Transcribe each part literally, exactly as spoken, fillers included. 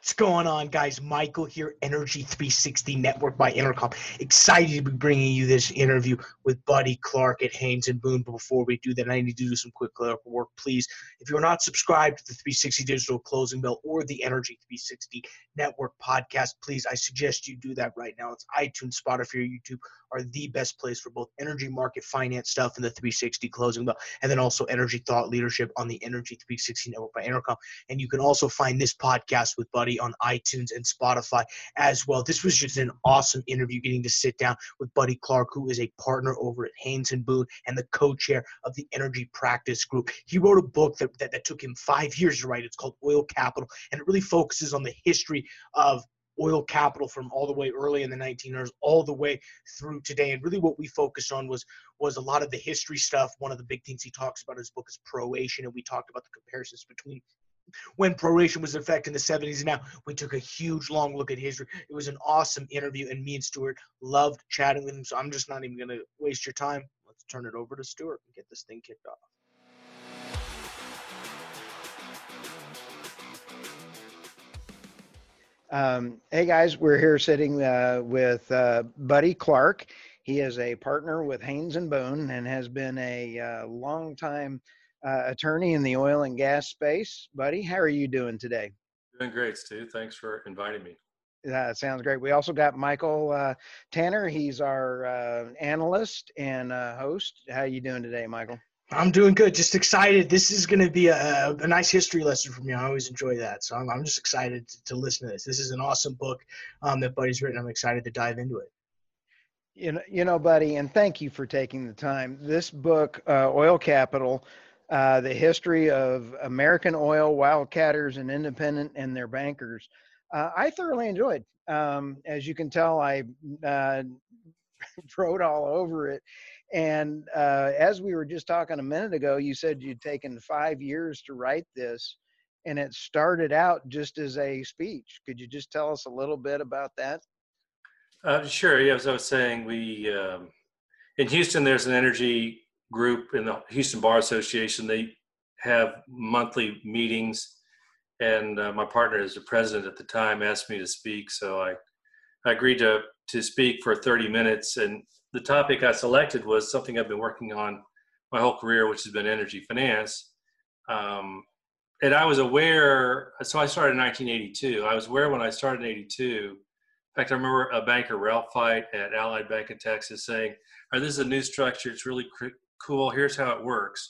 What's going on, guys? Michael here, Energy three sixty Network by Intercom. Excited to be bringing you this interview with Buddy Clark at Haynes and Boone. But before we do that, I need to do some quick clerical work, please. If you're not subscribed to the three sixty Digital Closing Bell or the Energy three sixty Network podcast, please, I suggest you do that right now. It's iTunes, Spotify, YouTube are the best place for both energy market finance stuff and the three sixty Closing Bell, and then also energy thought leadership on the Energy three sixty Network by Intercom. And you can also find this podcast with Buddy on iTunes and Spotify as well. This was just an awesome interview, getting to sit down with Buddy Clark, who is a partner over at Haynes and Boone and the co-chair of the Energy Practice Group. He wrote a book that, that, that took him five years to write. It's called Oil Capital, and it really focuses on the history of oil capital from all the way early in the nineteen hundreds all the way through today. And really what we focused on was was a lot of the history stuff. One of the big things he talks about in his book is proration, and we talked about the comparisons between when proration was in effect in the seventies and now. We took a huge long look at history. It was an awesome interview, and me and Stuart loved chatting with him, so I'm just not even going to waste your time. Let's turn it over to Stuart and get this thing kicked off. Um, hey guys, we're here sitting uh, with uh, Buddy Clark. He is a partner with Haynes and Boone and has been a uh, long-time Uh, attorney in the oil and gas space. Buddy, how are you doing today? Doing great, Stu. Thanks for inviting me. That sounds great. We also got Michael uh, Tanner. He's our uh, analyst and uh, host. How are you doing today, Michael? I'm doing good. Just excited. This is going to be a, a nice history lesson for me. I always enjoy that. So I'm, I'm just excited to, to listen to this. This is an awesome book um, that Buddy's written. I'm excited to dive into it. You know, you know, Buddy, and thank you for taking the time. This book, uh, Oil Capital, Uh, the history of American oil, wildcatters, and independent and their bankers. Uh, I thoroughly enjoyed. Um, as you can tell, I uh, wrote all over it. And uh, as we were just talking a minute ago, you said you'd taken five years to write this, and it started out just as a speech. Could you just tell us a little bit about that? Uh, sure. Yeah, as I was saying, we um, in Houston, there's an energy group in the Houston Bar Association. They have monthly meetings, and uh, my partner, as the president at the time, asked me to speak. So I, I agreed to to speak for thirty minutes, and the topic I selected was something I've been working on my whole career, which has been energy finance. Um, and I was aware, so I started in nineteen eighty-two. I was aware when I started in eighty-two. In fact, I remember a banker, Ralph White at Allied Bank in Texas, saying, "All right, this is a new structure. It's really cr- cool. Here's how it works.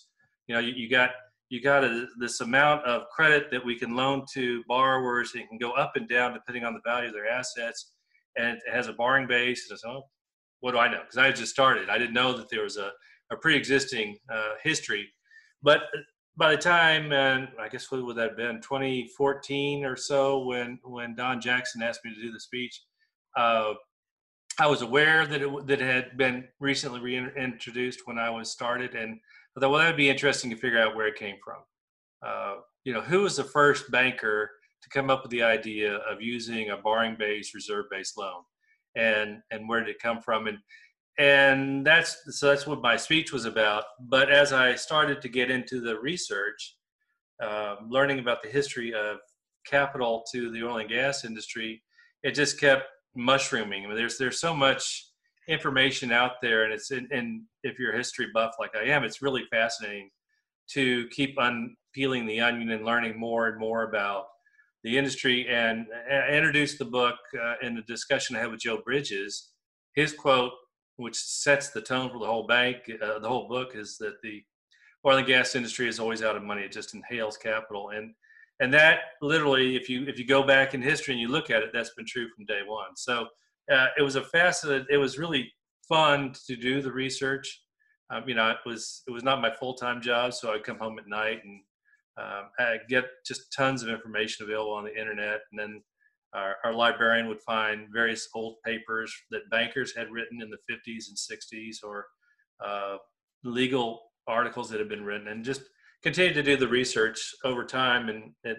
You know, you, you got you got a, this amount of credit that we can loan to borrowers. It can go up and down depending on the value of their assets, and it has a borrowing base." And I said, "Oh, what do I know?" Because I had just started. I didn't know that there was a a pre-existing uh, history. But by the time, and I guess what would that have been, twenty fourteen or so, when when Don Jackson asked me to do the speech, uh, I was aware that it, that it had been recently reintroduced when I was started, and I thought, well, that would be interesting to figure out where it came from. Uh, you know, who was the first banker to come up with the idea of using a borrowing-based, reserve-based loan, and and where did it come from? And and that's so that's what my speech was about. But as I started to get into the research, uh, learning about the history of capital to the oil and gas industry, it just kept mushrooming. I mean, there's there's so much information out there, and it's in, and if you're a history buff like I am, it's really fascinating to keep unpeeling the onion and learning more and more about the industry. And I introduced the book uh, in the discussion I had with Joe Bridges. His quote, which sets the tone for the whole bank, uh, the whole book, is that the oil and gas industry is always out of money. It just inhales capital. And And that literally, if you if you go back in history and you look at it, that's been true from day one. So uh, it was a fascinating, it was really fun to do the research. Um, you know, it was it was not my full-time job, so I'd come home at night and um, I'd get just tons of information available on the internet. And then our, our librarian would find various old papers that bankers had written in the fifties and sixties, or uh, legal articles that had been written, and just continued to do the research over time, and it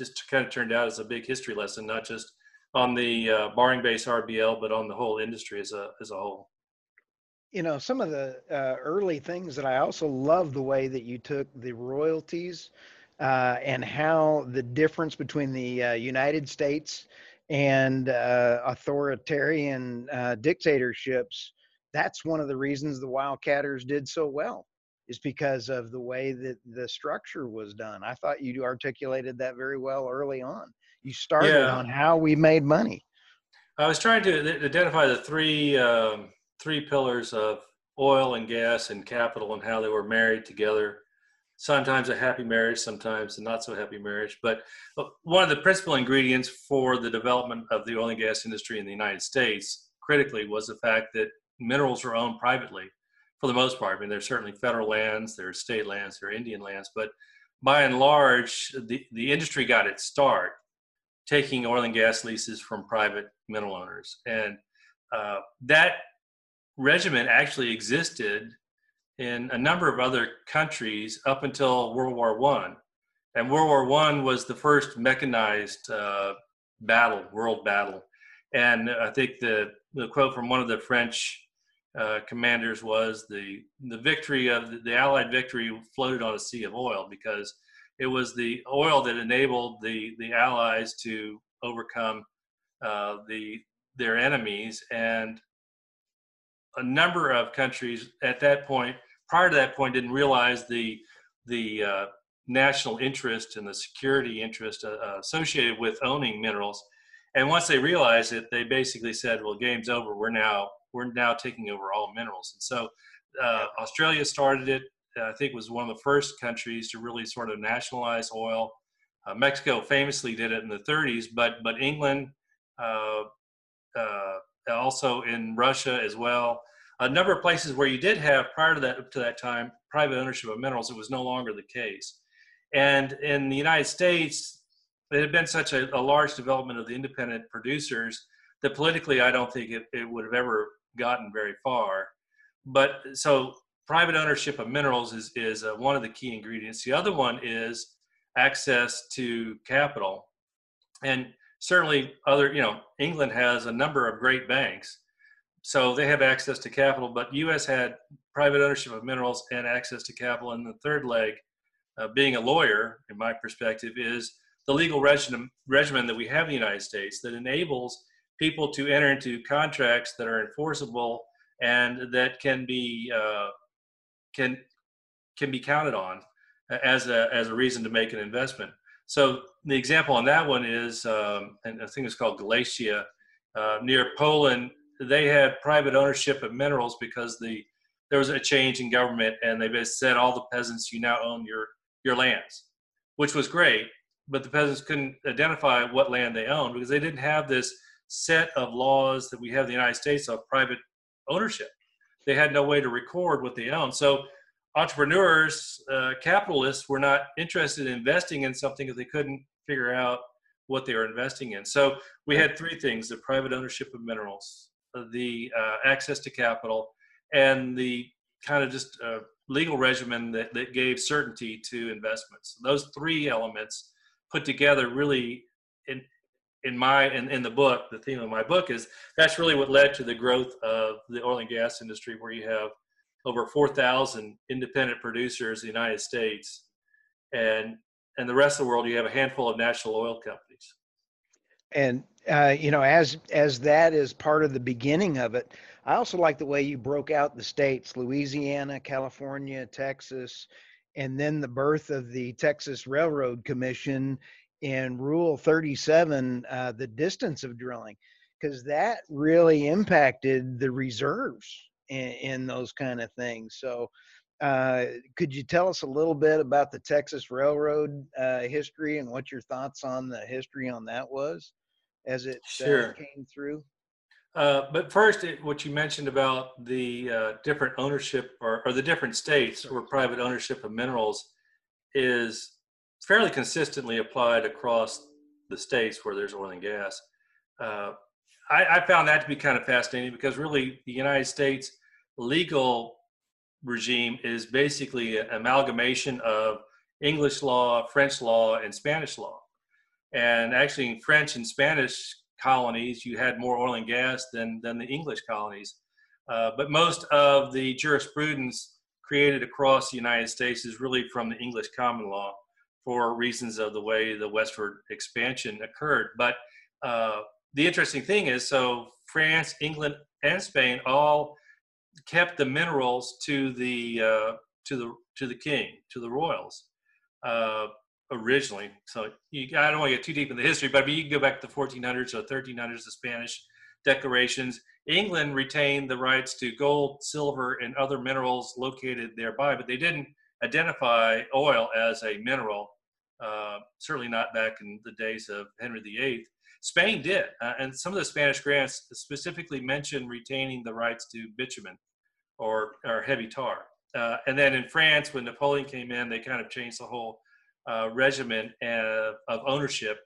just kind of turned out as a big history lesson, not just on the uh, borrowing base R B L, but on the whole industry as a as a whole. You know, some of the uh, early things that I also love the way that you took the royalties uh, and how the difference between the uh, United States and uh, authoritarian uh, dictatorships, that's one of the reasons the Wildcatters did so well, is because of the way that the structure was done. I thought you articulated that very well early on. You started yeah. on how we made money. I was trying to identify the three um, three pillars of oil and gas and capital and how they were married together. Sometimes a happy marriage, sometimes a not so happy marriage. But one of the principal ingredients for the development of the oil and gas industry in the United States, critically, was the fact that minerals were owned privately for the most part. I mean, there's certainly federal lands, there are state lands, there are Indian lands, but by and large, the, the industry got its start taking oil and gas leases from private mineral owners. And uh, that regimen actually existed in a number of other countries up until World War One. And World War One was the first mechanized uh, battle, world battle. And I think the, the quote from one of the French Uh, commanders was the the victory of the, the Allied victory floated on a sea of oil, because it was the oil that enabled the the Allies to overcome uh, the their enemies. And a number of countries at that point, prior to that point, didn't realize the the uh, national interest and the security interest uh, associated with owning minerals. And once they realized it, they basically said, "Well, game's over. We're now." We're now taking over all minerals. And so uh, Australia started it. I think was one of the first countries to really sort of nationalize oil. Uh, Mexico famously did it in the thirties, but but England, uh, uh, also in Russia as well. A number of places where you did have, prior to that, up to that time, private ownership of minerals, it was no longer the case. And in the United States, it had been such a, a large development of the independent producers that politically, I don't think it, it would have ever gotten very far. But so private ownership of minerals is, is uh, one of the key ingredients. The other one is access to capital. And certainly other, you know, England has a number of great banks, so they have access to capital, but U S had private ownership of minerals and access to capital. And the third leg, uh, being a lawyer, in my perspective, is the legal regimen, regimen that we have in the United States that enables people to enter into contracts that are enforceable and that can be uh, can can be counted on as a as a reason to make an investment. So the example on that one is, um, and I think it's called Galicia, uh, near Poland. They had private ownership of minerals because the there was a change in government, and they basically said, all the peasants, you now own your your lands, which was great. But the peasants couldn't identify what land they owned because they didn't have this set of laws that we have in the United States of private ownership. They had no way to record what they own. So entrepreneurs, uh, capitalists were not interested in investing in something if they couldn't figure out what they were investing in. So we had three things: the private ownership of minerals, the uh, access to capital, and the kind of just uh, legal regimen that, that gave certainty to investments. Those three elements put together really in, in my in, in the book, the theme of my book is that's really what led to the growth of the oil and gas industry, where you have over four thousand independent producers in the United States, and and the rest of the world you have a handful of national oil companies. And uh, you know, as as that is part of the beginning of it, I also like the way you broke out the states: Louisiana, California, Texas, and then the birth of the Texas Railroad Commission in Rule thirty-seven, uh, the distance of drilling, because that really impacted the reserves in, in those kind of things. So uh, could you tell us a little bit about the Texas Railroad uh, history and what your thoughts on the history on that was as it sure. uh, came through? Uh, but first, it, what you mentioned about the uh, different ownership or, or the different states or private ownership of minerals is fairly consistently applied across the states where there's oil and gas. Uh, I, I found that to be kind of fascinating, because really the United States legal regime is basically an amalgamation of English law, French law, and Spanish law. And actually in French and Spanish colonies, you had more oil and gas than, than the English colonies. Uh, but most of the jurisprudence created across the United States is really from the English common law, for reasons of the way the westward expansion occurred. But uh, the interesting thing is, so France, England, and Spain all kept the minerals to the uh, to the to the king, to the royals, uh, originally. So you, I don't want to get too deep in the history, but I mean, you can go back to the fourteen hundreds or thirteen hundreds, the Spanish declarations. England retained the rights to gold, silver, and other minerals located thereby, but they didn't identify oil as a mineral, uh, certainly not back in the days of Henry the Eighth. Spain did, uh, and some of the Spanish grants specifically mentioned retaining the rights to bitumen or, or heavy tar. Uh, and then in France, when Napoleon came in, they kind of changed the whole uh, regimen of, of ownership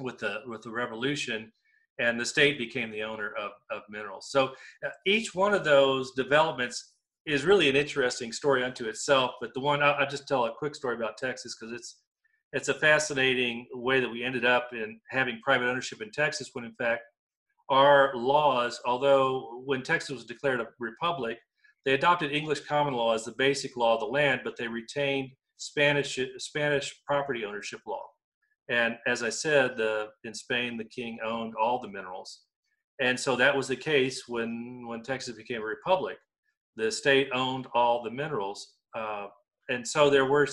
with the, with the revolution, and the state became the owner of, of minerals. So uh, each one of those developments is really an interesting story unto itself, but the one, I'll, I'll just tell a quick story about Texas, because it's it's a fascinating way that we ended up in having private ownership in Texas, when in fact our laws, although when Texas was declared a republic, they adopted English common law as the basic law of the land, but they retained Spanish, Spanish property ownership law. And as I said, the, in Spain, the king owned all the minerals. And so that was the case when, when Texas became a republic. The state owned all the minerals. Uh, and so there were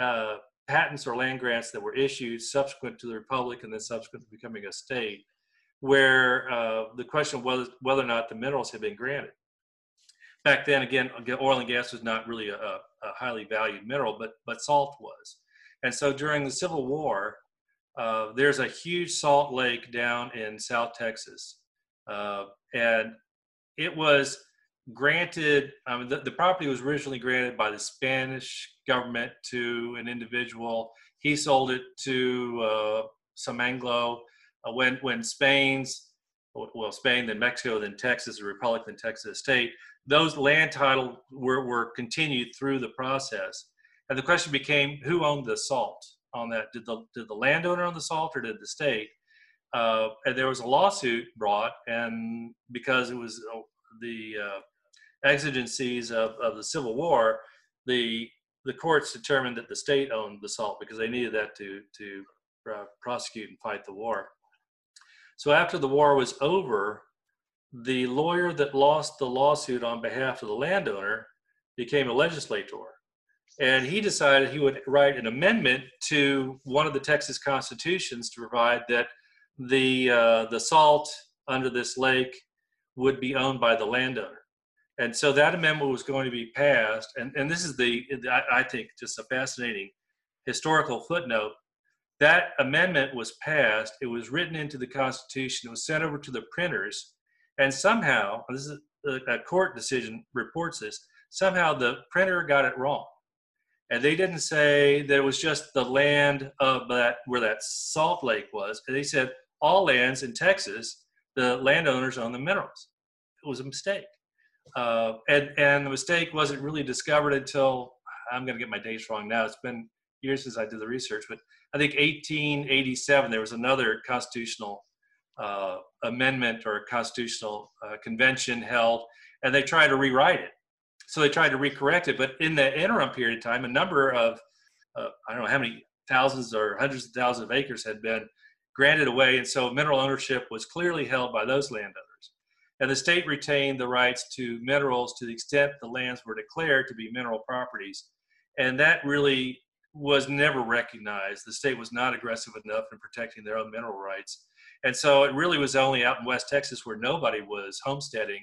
uh, patents or land grants that were issued subsequent to the republic and then subsequent to becoming a state, where uh, the question was whether or not the minerals had been granted. Back then, again, oil and gas was not really a, a highly valued mineral, but, but salt was. And so during the Civil War, uh, there's a huge salt lake down in South Texas. Uh, and it was granted, I mean, the, the property was originally granted by the Spanish government to an individual. He sold it to uh, some Anglo. Uh, when, when Spain's, well, Spain, then Mexico, then Texas, the Republic, then Texas state, those land titles were, were continued through the process. And the question became, who owned the salt on that? Did the, did the landowner own the salt, or did the state? Uh, and there was a lawsuit brought, and because it was uh, the uh, exigencies of, of the Civil War, the, the courts determined that the state owned the salt because they needed that to, to uh, prosecute and fight the war. So after the war was over, the lawyer that lost the lawsuit on behalf of the landowner became a legislator. And he decided he would write an amendment to one of the Texas constitutions to provide that the, uh, the salt under this lake would be owned by the landowner. And so that amendment was going to be passed. And, and this is the, I think, just a fascinating historical footnote. That amendment was passed. It was written into the Constitution. It was sent over to the printers. And somehow, this is a, a court decision reports this, somehow the printer got it wrong. And they didn't say that it was just the land of that, where that salt lake was. And they said all lands in Texas, the landowners own the minerals. It was a mistake. Uh, and, and the mistake wasn't really discovered until, I'm going to get my dates wrong now, it's been years since I did the research, but I think eighteen eighty-seven, there was another constitutional uh, amendment or constitutional uh, convention held, and they tried to rewrite it. So they tried to recorrect it, but in the interim period of time, a number of, uh, I don't know how many thousands or hundreds of thousands of acres had been granted away, and so mineral ownership was clearly held by those landowners. And the state retained the rights to minerals to the extent the lands were declared to be mineral properties, and that really was never recognized. The state was not aggressive enough in protecting their own mineral rights, and so it really was only out in West Texas, where nobody was homesteading,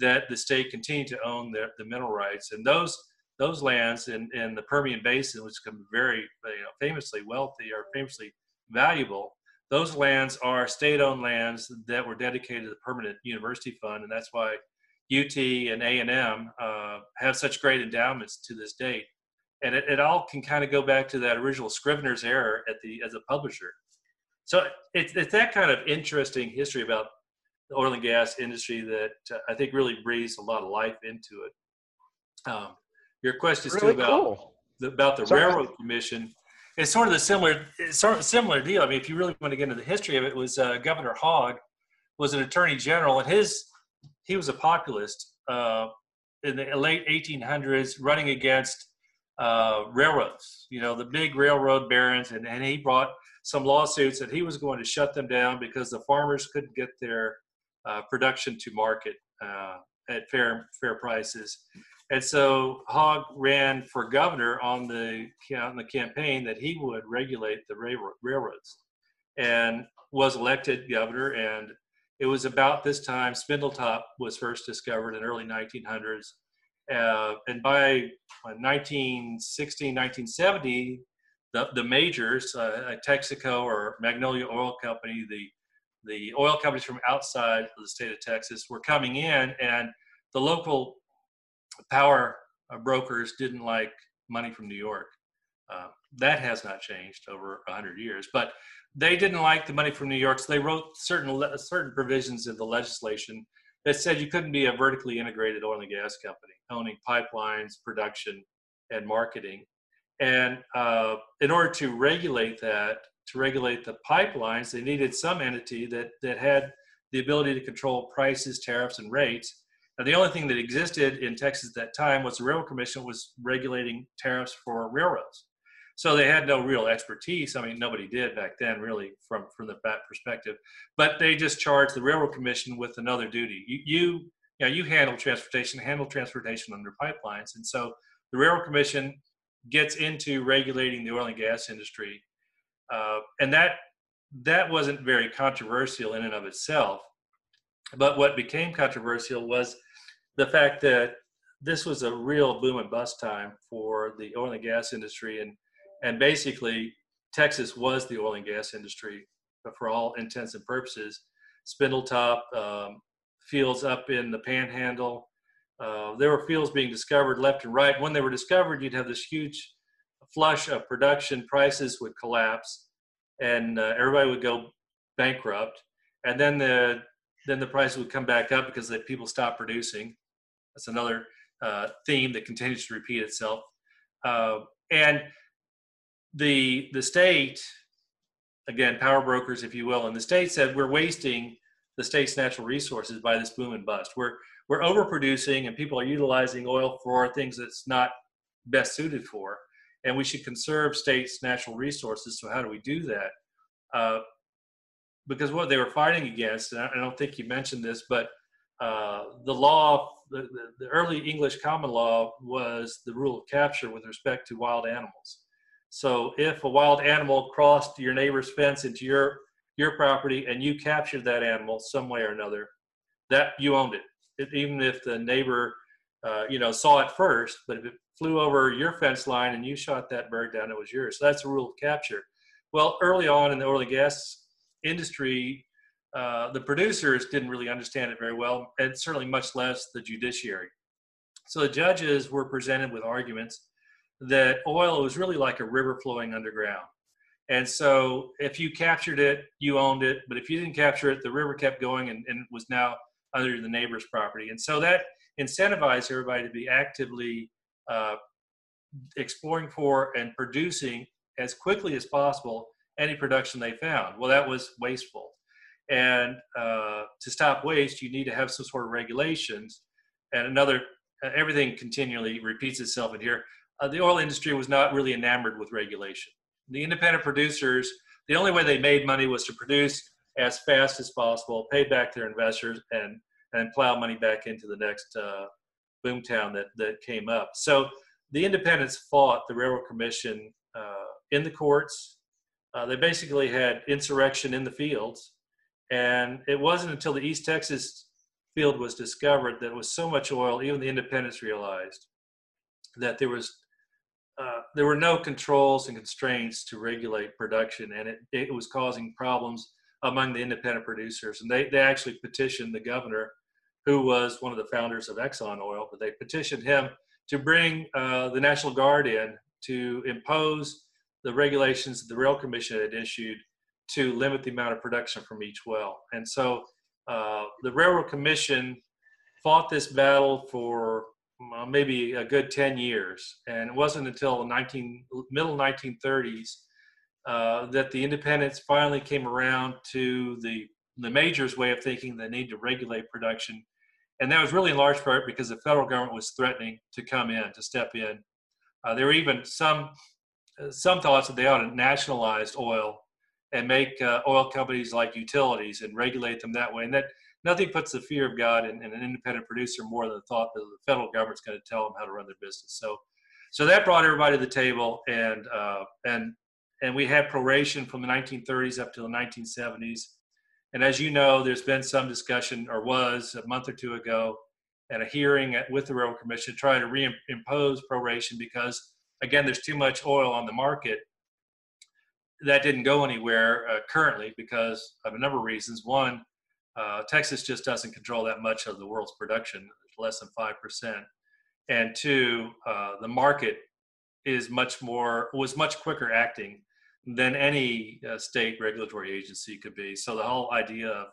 that the state continued to own the, the mineral rights. And those those lands in, in the Permian Basin, which become very, you know, famously wealthy or famously valuable, those lands are state-owned lands that were dedicated to the Permanent University Fund, and that's why U T and A and M uh, have such great endowments to this date. And it, it all can kind of go back to that original Scrivener's error at the as a publisher. So it's, it's that kind of interesting history about the oil and gas industry that uh, I think really breathes a lot of life into it. Um, your question is really too about cool. the, about the Sorry. Railroad Commission. It's sort of the similar it's sort of similar deal. I mean, if you really want to get into the history of it, it was uh, Governor Hogg was an attorney general, and his he was a populist uh, in the late eighteen hundreds, running against uh, railroads, you know, the big railroad barons, and, and he brought some lawsuits that he was going to shut them down because the farmers couldn't get their uh, production to market uh, at fair fair prices. And so Hogg ran for governor on the, on the campaign that he would regulate the railroad, railroads, and was elected governor. And it was about this time Spindletop was first discovered in early nineteen hundreds. Uh, and by nineteen sixteen, nineteen seventy, the, the majors, uh, Texaco or Magnolia Oil Company, the, the oil companies from outside of the state of Texas, were coming in, and the local power brokers didn't like money from New York. Uh, that has not changed over one hundred years, but they didn't like the money from New York, so they wrote certain certain provisions in the legislation that said you couldn't be a vertically integrated oil and gas company owning pipelines, production, and marketing. And uh, in order to regulate that, to regulate the pipelines, they needed some entity that, that had the ability to control prices, tariffs, and rates. And the only thing that existed in Texas at that time was the Railroad Commission was regulating tariffs for railroads. So they had no real expertise. I mean, nobody did back then, really, from, from the back perspective. But they just charged the Railroad Commission with another duty. You, you, you, know, you handle transportation, handle transportation under pipelines. And so the Railroad Commission gets into regulating the oil and gas industry. Uh, and that, that wasn't very controversial in and of itself. But what became controversial was the fact that this was a real boom and bust time for the oil and gas industry. And And basically, Texas was the oil and gas industry for all intents and purposes. Spindletop, um, fields up in the Panhandle. Uh, there were fields being discovered left and right. When they were discovered, you'd have this huge flush of production. Prices would collapse, and uh, everybody would go bankrupt. And then the then the prices would come back up because the people stopped producing. That's another uh, theme that continues to repeat itself. Uh, and The the state, again, power brokers, if you will, and the state said, we're wasting the state's natural resources by this boom and bust. We're we're overproducing, and people are utilizing oil for things that's not best suited for, and we should conserve state's natural resources. So how do we do that? Uh, because what they were fighting against, and I don't think you mentioned this, but uh, the law, the, the, the early English common law was the rule of capture with respect to wild animals. So if a wild animal crossed your neighbor's fence into your, your property and you captured that animal some way or another, that you owned it. It even if the neighbor, uh, you know, saw it first, but if it flew over your fence line and you shot that bird down, it was yours. So that's the rule of capture. Well, early on in the oil and gas industry, uh, the producers didn't really understand it very well, and certainly much less the judiciary. So the judges were presented with arguments that oil was really like a river flowing underground. And so if you captured it, you owned it, but if you didn't capture it, the river kept going and, and was now under the neighbor's property. And so that incentivized everybody to be actively uh, exploring for and producing as quickly as possible any production they found. Well, that was wasteful. And uh, to stop waste, you need to have some sort of regulations. And another, everything continually repeats itself in here. Uh, the oil industry was not really enamored with regulation. The independent producers, the only way they made money was to produce as fast as possible, pay back their investors, and, and plow money back into the next uh, boomtown that, that came up. So the independents fought the Railroad Commission uh, in the courts. Uh, they basically had insurrection in the fields. And it wasn't until the East Texas field was discovered that it was so much oil, even the independents realized that there was Uh, there were no controls and constraints to regulate production, and it, it was causing problems among the independent producers. And they, they actually petitioned the governor, who was one of the founders of Exxon Oil, but they petitioned him to bring uh, the National Guard in to impose the regulations that the Rail Commission had issued to limit the amount of production from each well. And so uh, the Railroad Commission fought this battle for maybe a good ten years, and it wasn't until nineteen middle nineteen thirties uh, that the independents finally came around to the the majors' way of thinking. They need to regulate production, and that was really in large part because the federal government was threatening to come in to step in Uh, there are even some some thoughts that they ought to nationalize oil and make uh, oil companies like utilities and regulate them that way. And that nothing puts the fear of God in, in an independent producer more than the thought that the federal government's going to tell them how to run their business. So, so that brought everybody to the table, and uh, and and we had proration from the nineteen thirties up to the nineteen seventies. And as you know, there's been some discussion, or was a month or two ago, at a hearing at, with the Railroad Commission, trying to reimpose proration because, again, there's too much oil on the market. That didn't go anywhere uh, currently because of a number of reasons. One, uh, Texas just doesn't control that much of the world's production, less than five percent. And two, uh, the market is much more, was much quicker acting than any uh, state regulatory agency could be. So the whole idea of,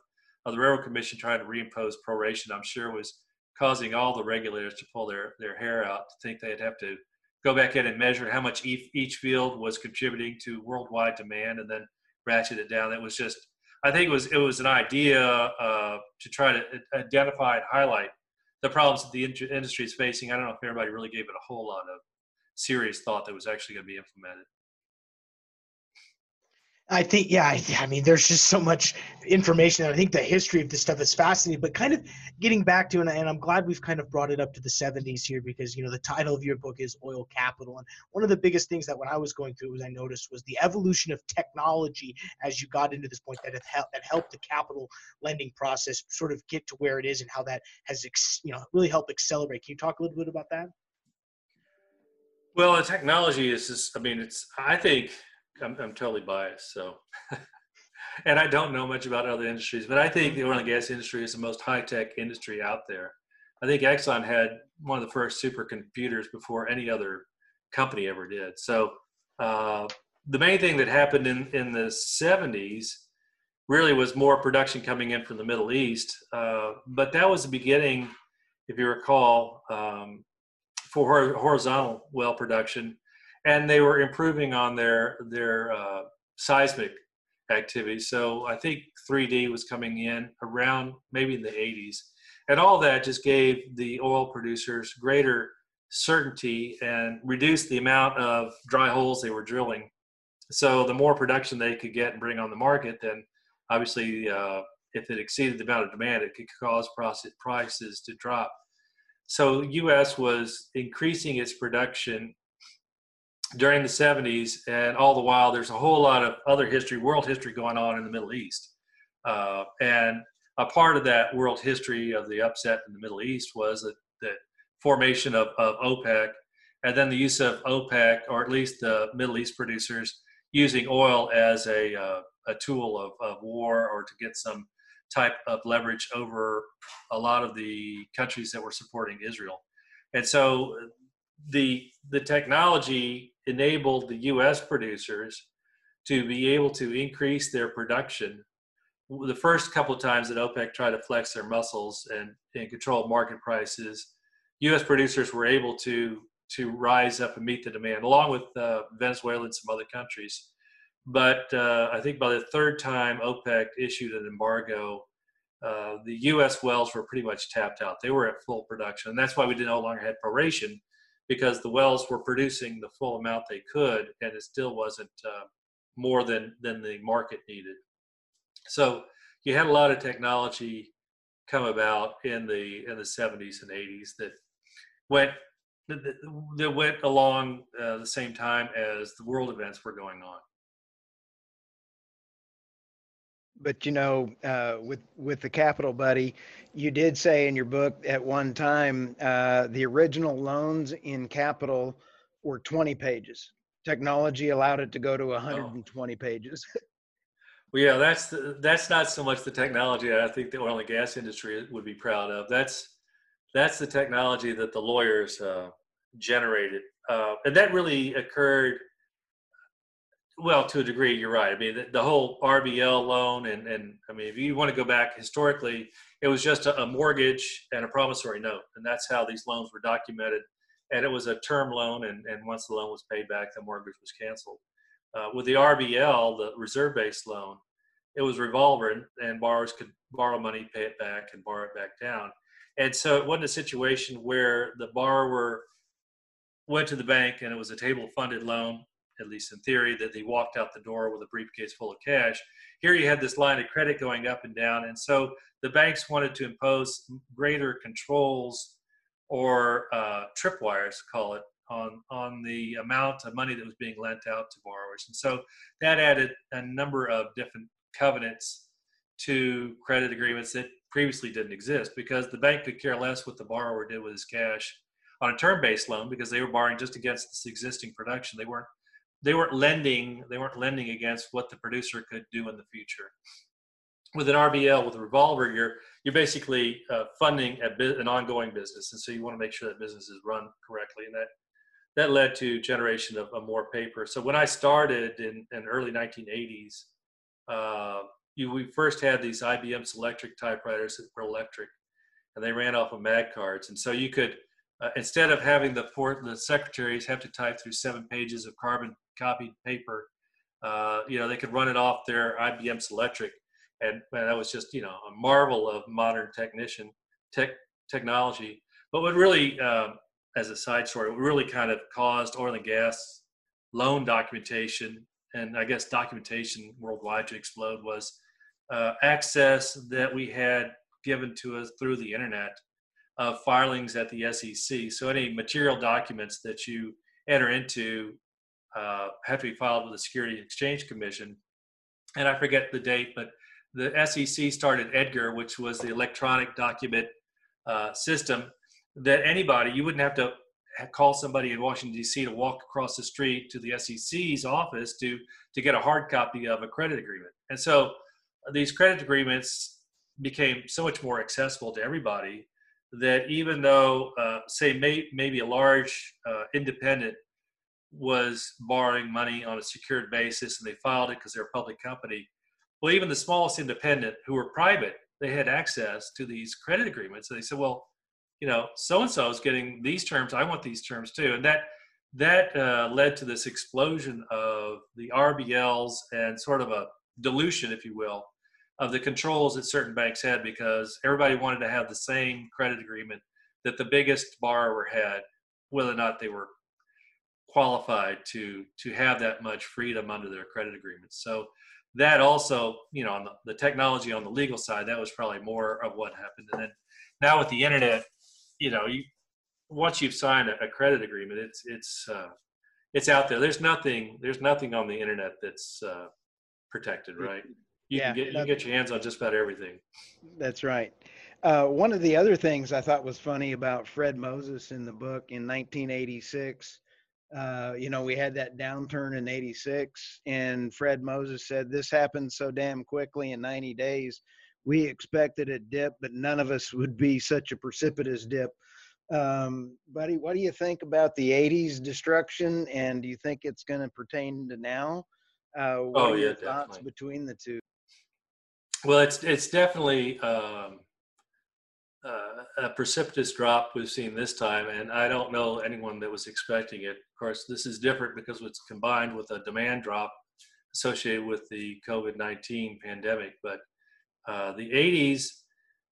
of the Railroad Commission trying to reimpose proration, I'm sure, was causing all the regulators to pull their, their hair out, to think they'd have to go back in and measure how much each, each field was contributing to worldwide demand and then ratchet it down. That was just, I think it was, it was an idea uh, to try to identify and highlight the problems that the in- industry is facing. I don't know if everybody really gave it a whole lot of serious thought that was actually going to be implemented. I think, yeah, I, I mean, there's just so much information. And I think the history of this stuff is fascinating, but kind of getting back to, and, and I'm glad we've kind of brought it up to the seventies here, because, you know, the title of your book is Oil Capital. And one of the biggest things that when I was going through it was I noticed was the evolution of technology as you got into this point that, hel- that helped the capital lending process sort of get to where it is and how that has, ex- you know, really helped accelerate. Can you talk a little bit about that? Well, the technology is just, I mean, it's, I think, I'm, I'm totally biased, so, and I don't know much about other industries, but I think the oil and gas industry is the most high-tech industry out there. I think Exxon had one of the first supercomputers before any other company ever did. So uh, the main thing that happened in, in the seventies really was more production coming in from the Middle East, uh, but that was the beginning, if you recall, um, for horizontal well production. And they were improving on their their uh, seismic activity. So I think three D was coming in around maybe in the eighties. And all that just gave the oil producers greater certainty and reduced the amount of dry holes they were drilling. So the more production they could get and bring on the market, then obviously uh, if it exceeded the amount of demand, it could cause prices to drop. So U S was increasing its production during the seventies, and all the while there's a whole lot of other history, world history going on in the Middle East. Uh, and a part of that world history of the upset in the Middle East was that the formation of, of OPEC, and then the use of OPEC, or at least the Middle East producers, using oil as a, uh, a tool of, of war, or to get some type of leverage over a lot of the countries that were supporting Israel. And so the the technology enabled the U S producers to be able to increase their production. The first couple of times that OPEC tried to flex their muscles and, and control market prices, U S producers were able to, to rise up and meet the demand, along with uh, Venezuela and some other countries. But uh, I think by the third time OPEC issued an embargo, uh, the U S wells were pretty much tapped out. They were at full production, and that's why we no longer had proration, because the wells were producing the full amount they could, and it still wasn't uh, more than, than the market needed. So you had a lot of technology come about in the in the seventies and eighties that went that went along uh, the same time as the world events were going on. But you know, uh, with with the capital, Buddy, you did say in your book at one time uh, the original loans in capital were twenty pages. Technology allowed it to go to one hundred twenty oh. pages. Well, yeah, that's the, that's not so much the technology that I think the oil and gas industry would be proud of. That's that's the technology that the lawyers uh, generated, uh, and that really occurred. Well, to a degree, you're right. I mean, the, the whole R B L loan, and, and I mean, if you want to go back historically, it was just a, a mortgage and a promissory note, and that's how these loans were documented. And it was a term loan, and, and once the loan was paid back, the mortgage was canceled. Uh, with the R B L, the reserve-based loan, it was revolver, and, and borrowers could borrow money, pay it back, and borrow it back down. And so it wasn't a situation where the borrower went to the bank, and it was a table funded loan, at least in theory, that they walked out the door with a briefcase full of cash. Here you had this line of credit going up and down. And so the banks wanted to impose greater controls or uh, tripwires, call it, on, on the amount of money that was being lent out to borrowers. And so that added a number of different covenants to credit agreements that previously didn't exist, because the bank could care less what the borrower did with his cash on a term-based loan, because they were borrowing just against this existing production. They weren't They weren't lending. They weren't lending against what the producer could do in the future. With an R B L, with a revolver, you're you're basically uh, funding a bu- an ongoing business, and so you want to make sure that business is run correctly. And that that led to generation of, of more paper. So when I started in, in early nineteen eighties, uh, you, we first had these I B M electric typewriters that were electric, and they ran off of mag cards, and so you could. Uh, instead of having the, port, the secretaries have to type through seven pages of carbon copied paper, uh, you know, they could run it off their I B M's electric. And, and that was just, you know, a marvel of modern technician tech, technology. But what really, um, as a side story, what really kind of caused oil and gas loan documentation, and I guess documentation worldwide, to explode was uh, access that we had given to us through the internet of filings at the S E C. So any material documents that you enter into uh, have to be filed with the Securities Exchange Commission. And I forget the date, but the S E C started EDGAR, which was the electronic document uh, system that anybody, you wouldn't have to call somebody in Washington, D C to walk across the street to the S E C's office to, to get a hard copy of a credit agreement. And so these credit agreements became so much more accessible to everybody, that even though, uh, say, may, maybe a large uh, independent was borrowing money on a secured basis and they filed it because they're a public company, well, even the smallest independent who were private, they had access to these credit agreements. And they said, well, you know, so-and-so is getting these terms. I want these terms too. And that that uh, led to this explosion of the R B Ls and sort of a dilution, if you will, of the controls that certain banks had, because everybody wanted to have the same credit agreement that the biggest borrower had, whether or not they were qualified to to have that much freedom under their credit agreement. So that also, you know, on the, the technology on the legal side, that was probably more of what happened. And then now with the internet, you know, you once you've signed a, a credit agreement, it's it's uh, it's out there. There's nothing there's nothing on the internet that's uh, protected, right? You yeah, can get you can get your hands on just about everything. That's right. Uh, one of the other things I thought was funny about Fred Moses in the book in nineteen eighty-six, uh, you know, we had that downturn in eighty-six, and Fred Moses said, "This happened so damn quickly in ninety days. We expected a dip, but none of us would be such a precipitous dip." Um, Buddy, what do you think about the eighties destruction, and do you think it's going to pertain to now? Uh, what oh, are your yeah, thoughts definitely. between the two? Well, it's it's definitely um, uh, a precipitous drop we've seen this time, and I don't know anyone that was expecting it. Of course, this is different because it's combined with a demand drop associated with the COVID nineteen pandemic. But uh, the eighties,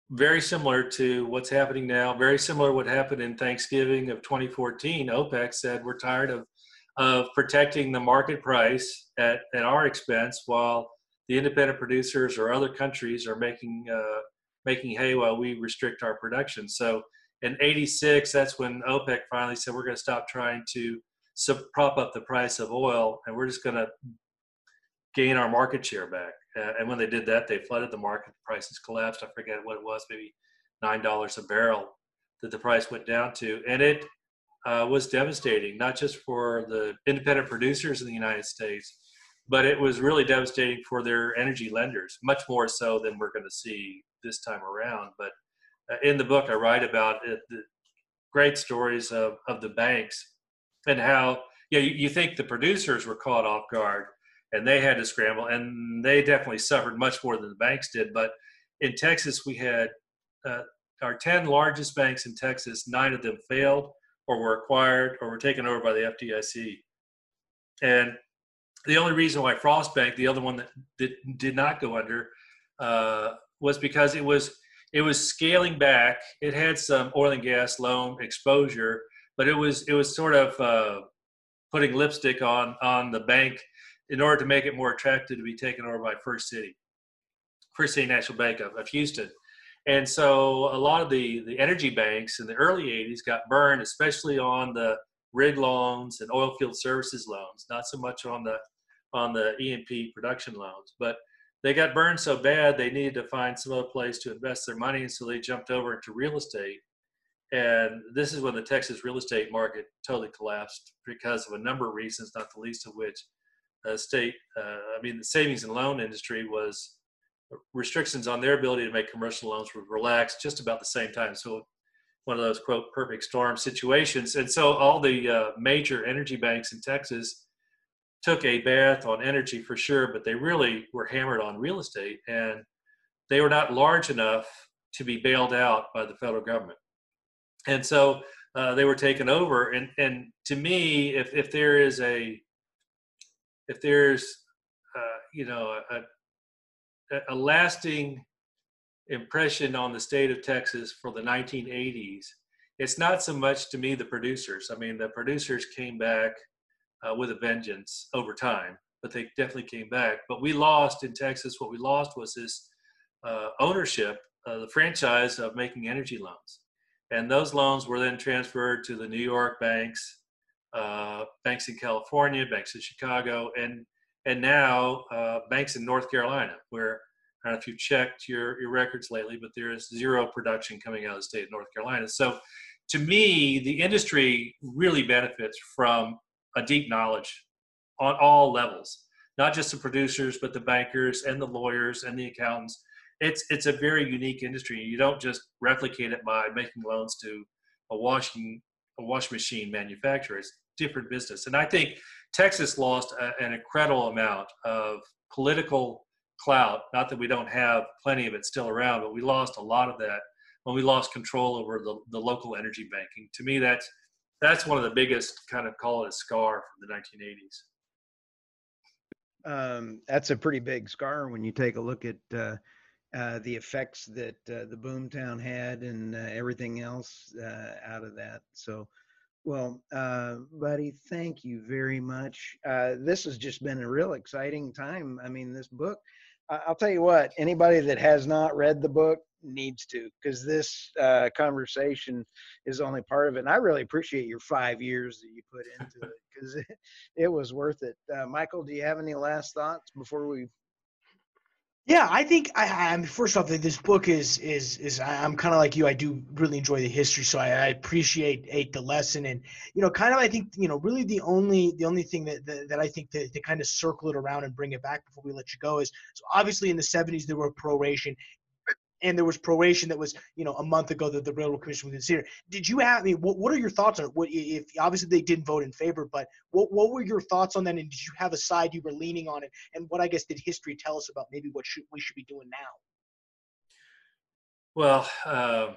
very similar to what's happening now, very similar to what happened in Thanksgiving of twenty fourteen. OPEC said, we're tired of, of protecting the market price at, at our expense while the independent producers or other countries are making uh, making hay while we restrict our production. So in eighty-six, that's when OPEC finally said, we're going to stop trying to sub- prop up the price of oil, and we're just going to gain our market share back. Uh, and when they did that, they flooded the market. The prices collapsed. I forget what it was, maybe nine dollars a barrel that the price went down to. And it uh, was devastating, not just for the independent producers in the United States, but it was really devastating for their energy lenders, much more so than we're going to see this time around. But in the book, I write about it, the great stories of, of the banks and how, you know, you, you think the producers were caught off guard and they had to scramble, and they definitely suffered much more than the banks did. But in Texas, we had uh, our ten largest banks in Texas, nine of them failed or were acquired or were taken over by the F D I C. And the only reason why Frost Bank, the other one that did, did not go under, uh, was because it was it was scaling back. It had some oil and gas loan exposure, but it was it was sort of uh, putting lipstick on on the bank in order to make it more attractive to be taken over by First City, First City National Bank of, of Houston. And so a lot of the, the energy banks in the early eighties got burned, especially on the rig loans and oil field services loans, not so much on the on the E and P production loans. But they got burned so bad they needed to find some other place to invest their money, and so they jumped over into real estate. And this is when the Texas real estate market totally collapsed because of a number of reasons, not the least of which uh, state, uh, I mean, the savings and loan industry was, restrictions on their ability to make commercial loans were relaxed just about the same time. So one of those, quote, perfect storm situations. And so all the uh, major energy banks in Texas took a bath on energy for sure, but they really were hammered on real estate, and they were not large enough to be bailed out by the federal government. And so uh, they were taken over. And, and to me, if, if there is a, if there's, uh, you know, a, a lasting impression on the state of Texas for the nineteen eighties, it's not so much to me the producers. I mean, the producers came back uh, with a vengeance over time, but they definitely came back. But we lost in Texas, what we lost was this uh, ownership, uh, the franchise of making energy loans. And those loans were then transferred to the New York banks, uh, banks in California, banks in Chicago, and and now uh, banks in North Carolina, where, I don't know if you've checked your, your records lately, but there is zero production coming out of the state of North Carolina. So to me, the industry really benefits from a deep knowledge on all levels, not just the producers, but the bankers and the lawyers and the accountants. It's, it's a very unique industry. You don't just replicate it by making loans to a washing, a washing machine manufacturer. It's a different business. And I think Texas lost a, an incredible amount of political clout. Not that we don't have plenty of it still around, but we lost a lot of that when we lost control over the, the local energy banking. To me, that's, that's one of the biggest kind of, call it a scar from the nineteen eighties. Um, that's a pretty big scar when you take a look at uh, uh, the effects that uh, the boomtown had and uh, everything else uh, out of that. So. Well, uh, Buddy, thank you very much. Uh, this has just been a real exciting time. I mean, this book, I'll tell you what, anybody that has not read the book needs to, because this uh, conversation is only part of it. And I really appreciate your five years that you put into it, because it, it was worth it. Uh, Michael, do you have any last thoughts before we? Yeah, I think I, I mean, first off, this book is is is I'm kind of like you. I do really enjoy the history, so I, I appreciate ate the lesson, and you know, kind of I think you know, really the only the only thing that that, that I think to, to kind of circle it around and bring it back before we let you go is, so obviously in the seventies there were proration, and there was proration that was you know a month ago that the Railroad Commission was considered. Did you have? I mean, what what are your thoughts on it? What if obviously they didn't vote in favor, but what what were your thoughts on that? And did you have a side you were leaning on it? And what I guess did history tell us about maybe what should, we should be doing now? Well, uh,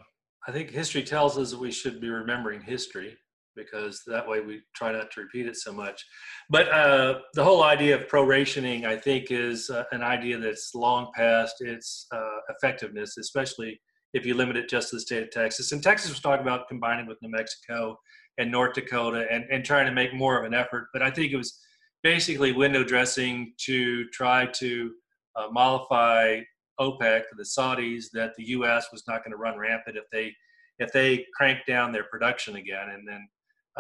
I think history tells us that we should be remembering history, because that way we try not to repeat it so much. But uh, the whole idea of prorationing, I think, is uh, an idea that's long past its uh, effectiveness, especially if you limit it just to the state of Texas. And Texas was talking about combining with New Mexico and North Dakota and, and trying to make more of an effort. But I think it was basically window dressing to try to uh, mollify OPEC, the Saudis, that the U S was not going to run rampant if they, if they cranked down their production again. And then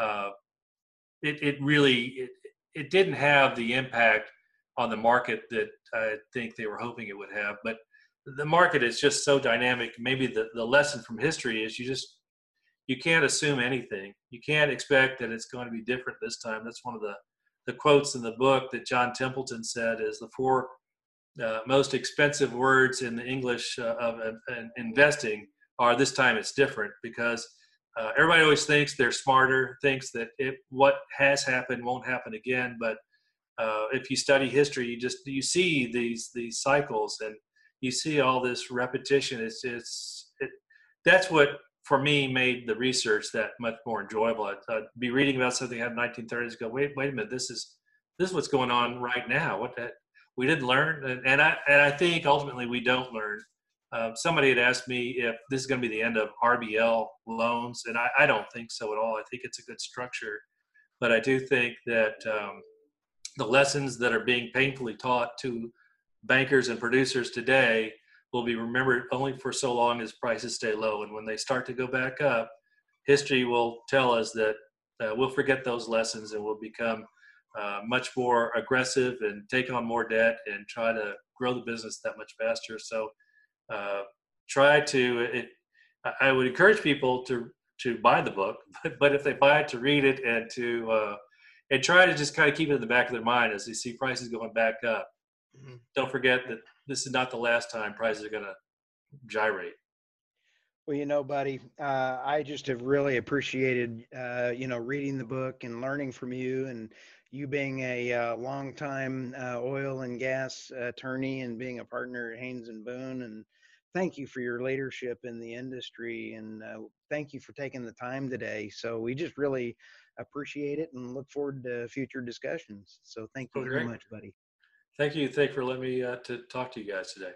Uh, it, it really, it, it didn't have the impact on the market that I think they were hoping it would have, but the market is just so dynamic. Maybe the, the lesson from history is you just, you can't assume anything. You can't expect that it's going to be different this time. That's one of the, the quotes in the book that John Templeton said is the four uh, most expensive words in the English uh, of uh, investing are this time it's different, because Uh, everybody always thinks they're smarter, thinks that it, what has happened won't happen again. But uh, if you study history, you just you see these these cycles, and you see all this repetition. It's it's it, that's what for me made the research that much more enjoyable. I'd, I'd be reading about something that happened in the nineteen thirties, go wait wait a minute, this is this is what's going on right now. What that we didn't learn, and, and I and I think ultimately we don't learn Uh, somebody had asked me if this is going to be the end of R B L loans, and I, I don't think so at all. I think it's a good structure, but I do think that um, the lessons that are being painfully taught to bankers and producers today will be remembered only for so long as prices stay low. And when they start to go back up, history will tell us that uh, we'll forget those lessons and we'll become uh, much more aggressive and take on more debt and try to grow the business that much faster. So uh, try to, it, I would encourage people to, to buy the book, but, but if they buy it, to read it and to, uh, and try to just kind of keep it in the back of their mind as they see prices going back up. Mm-hmm. Don't forget that this is not the last time prices are going to gyrate. Well, you know, Buddy, uh, I just have really appreciated, uh, you know, reading the book and learning from you, and you being a uh, longtime uh, oil and gas attorney and being a partner at Haynes and Boone. And thank you for your leadership in the industry, and uh, thank you for taking the time today. So we just really appreciate it and look forward to future discussions. So thank you very much, Buddy. Thank you. Thank you for letting me uh, to talk to you guys today.